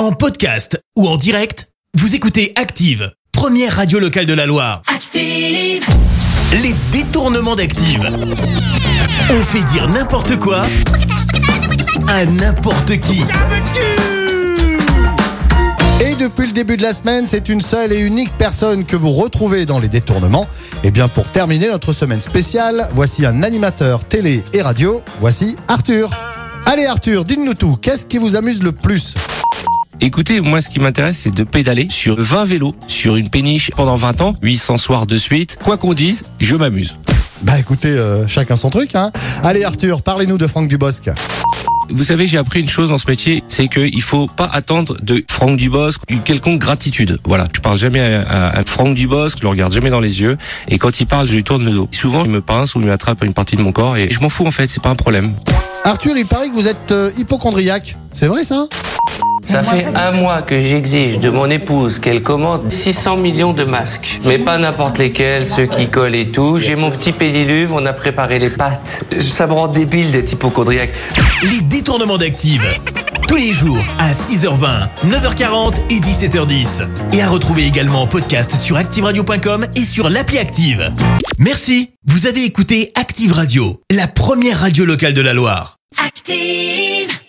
En podcast ou en direct, vous écoutez Active, première radio locale de la Loire. Active! Les détournements d'Active. On fait dire n'importe quoi à n'importe qui. Et depuis le début de la semaine, c'est une seule et unique personne que vous retrouvez dans les détournements. Et bien pour terminer notre semaine spéciale, voici un animateur télé et radio, voici Arthur. Allez Arthur, dites-nous tout, qu'est-ce qui vous amuse le plus ? Écoutez, moi ce qui m'intéresse c'est de pédaler sur 20 vélos, sur une péniche pendant 20 ans, 800 soirs de suite. Quoi qu'on dise, je m'amuse. Bah écoutez, chacun son truc hein. Allez Arthur, parlez-nous de Franck Dubosc. Vous savez, j'ai appris une chose dans ce métier, c'est qu'il faut pas attendre de Franck Dubosc une quelconque gratitude. Voilà, je parle jamais à Franck Dubosc, je le regarde jamais dans les yeux, et quand il parle, je lui tourne le dos. Souvent, il me pince ou il m'attrape une partie de mon corps, et je m'en fous en fait, c'est pas un problème. Arthur, il paraît que vous êtes hypochondriaque, c'est vrai ça ? Ça fait un mois que j'exige de mon épouse qu'elle commande 600 millions de masques. Mais pas n'importe lesquels, ceux qui collent et tout. J'ai mon petit pédiluve, on a préparé les pâtes. Ça me rend débile d'être hypochondriaque. Les détournements d'Active, tous les jours à 6h20, 9h40 et 17h10. Et à retrouver également en podcast sur activeradio.com et sur l'appli Active. Merci, vous avez écouté Active Radio, la première radio locale de la Loire. Active!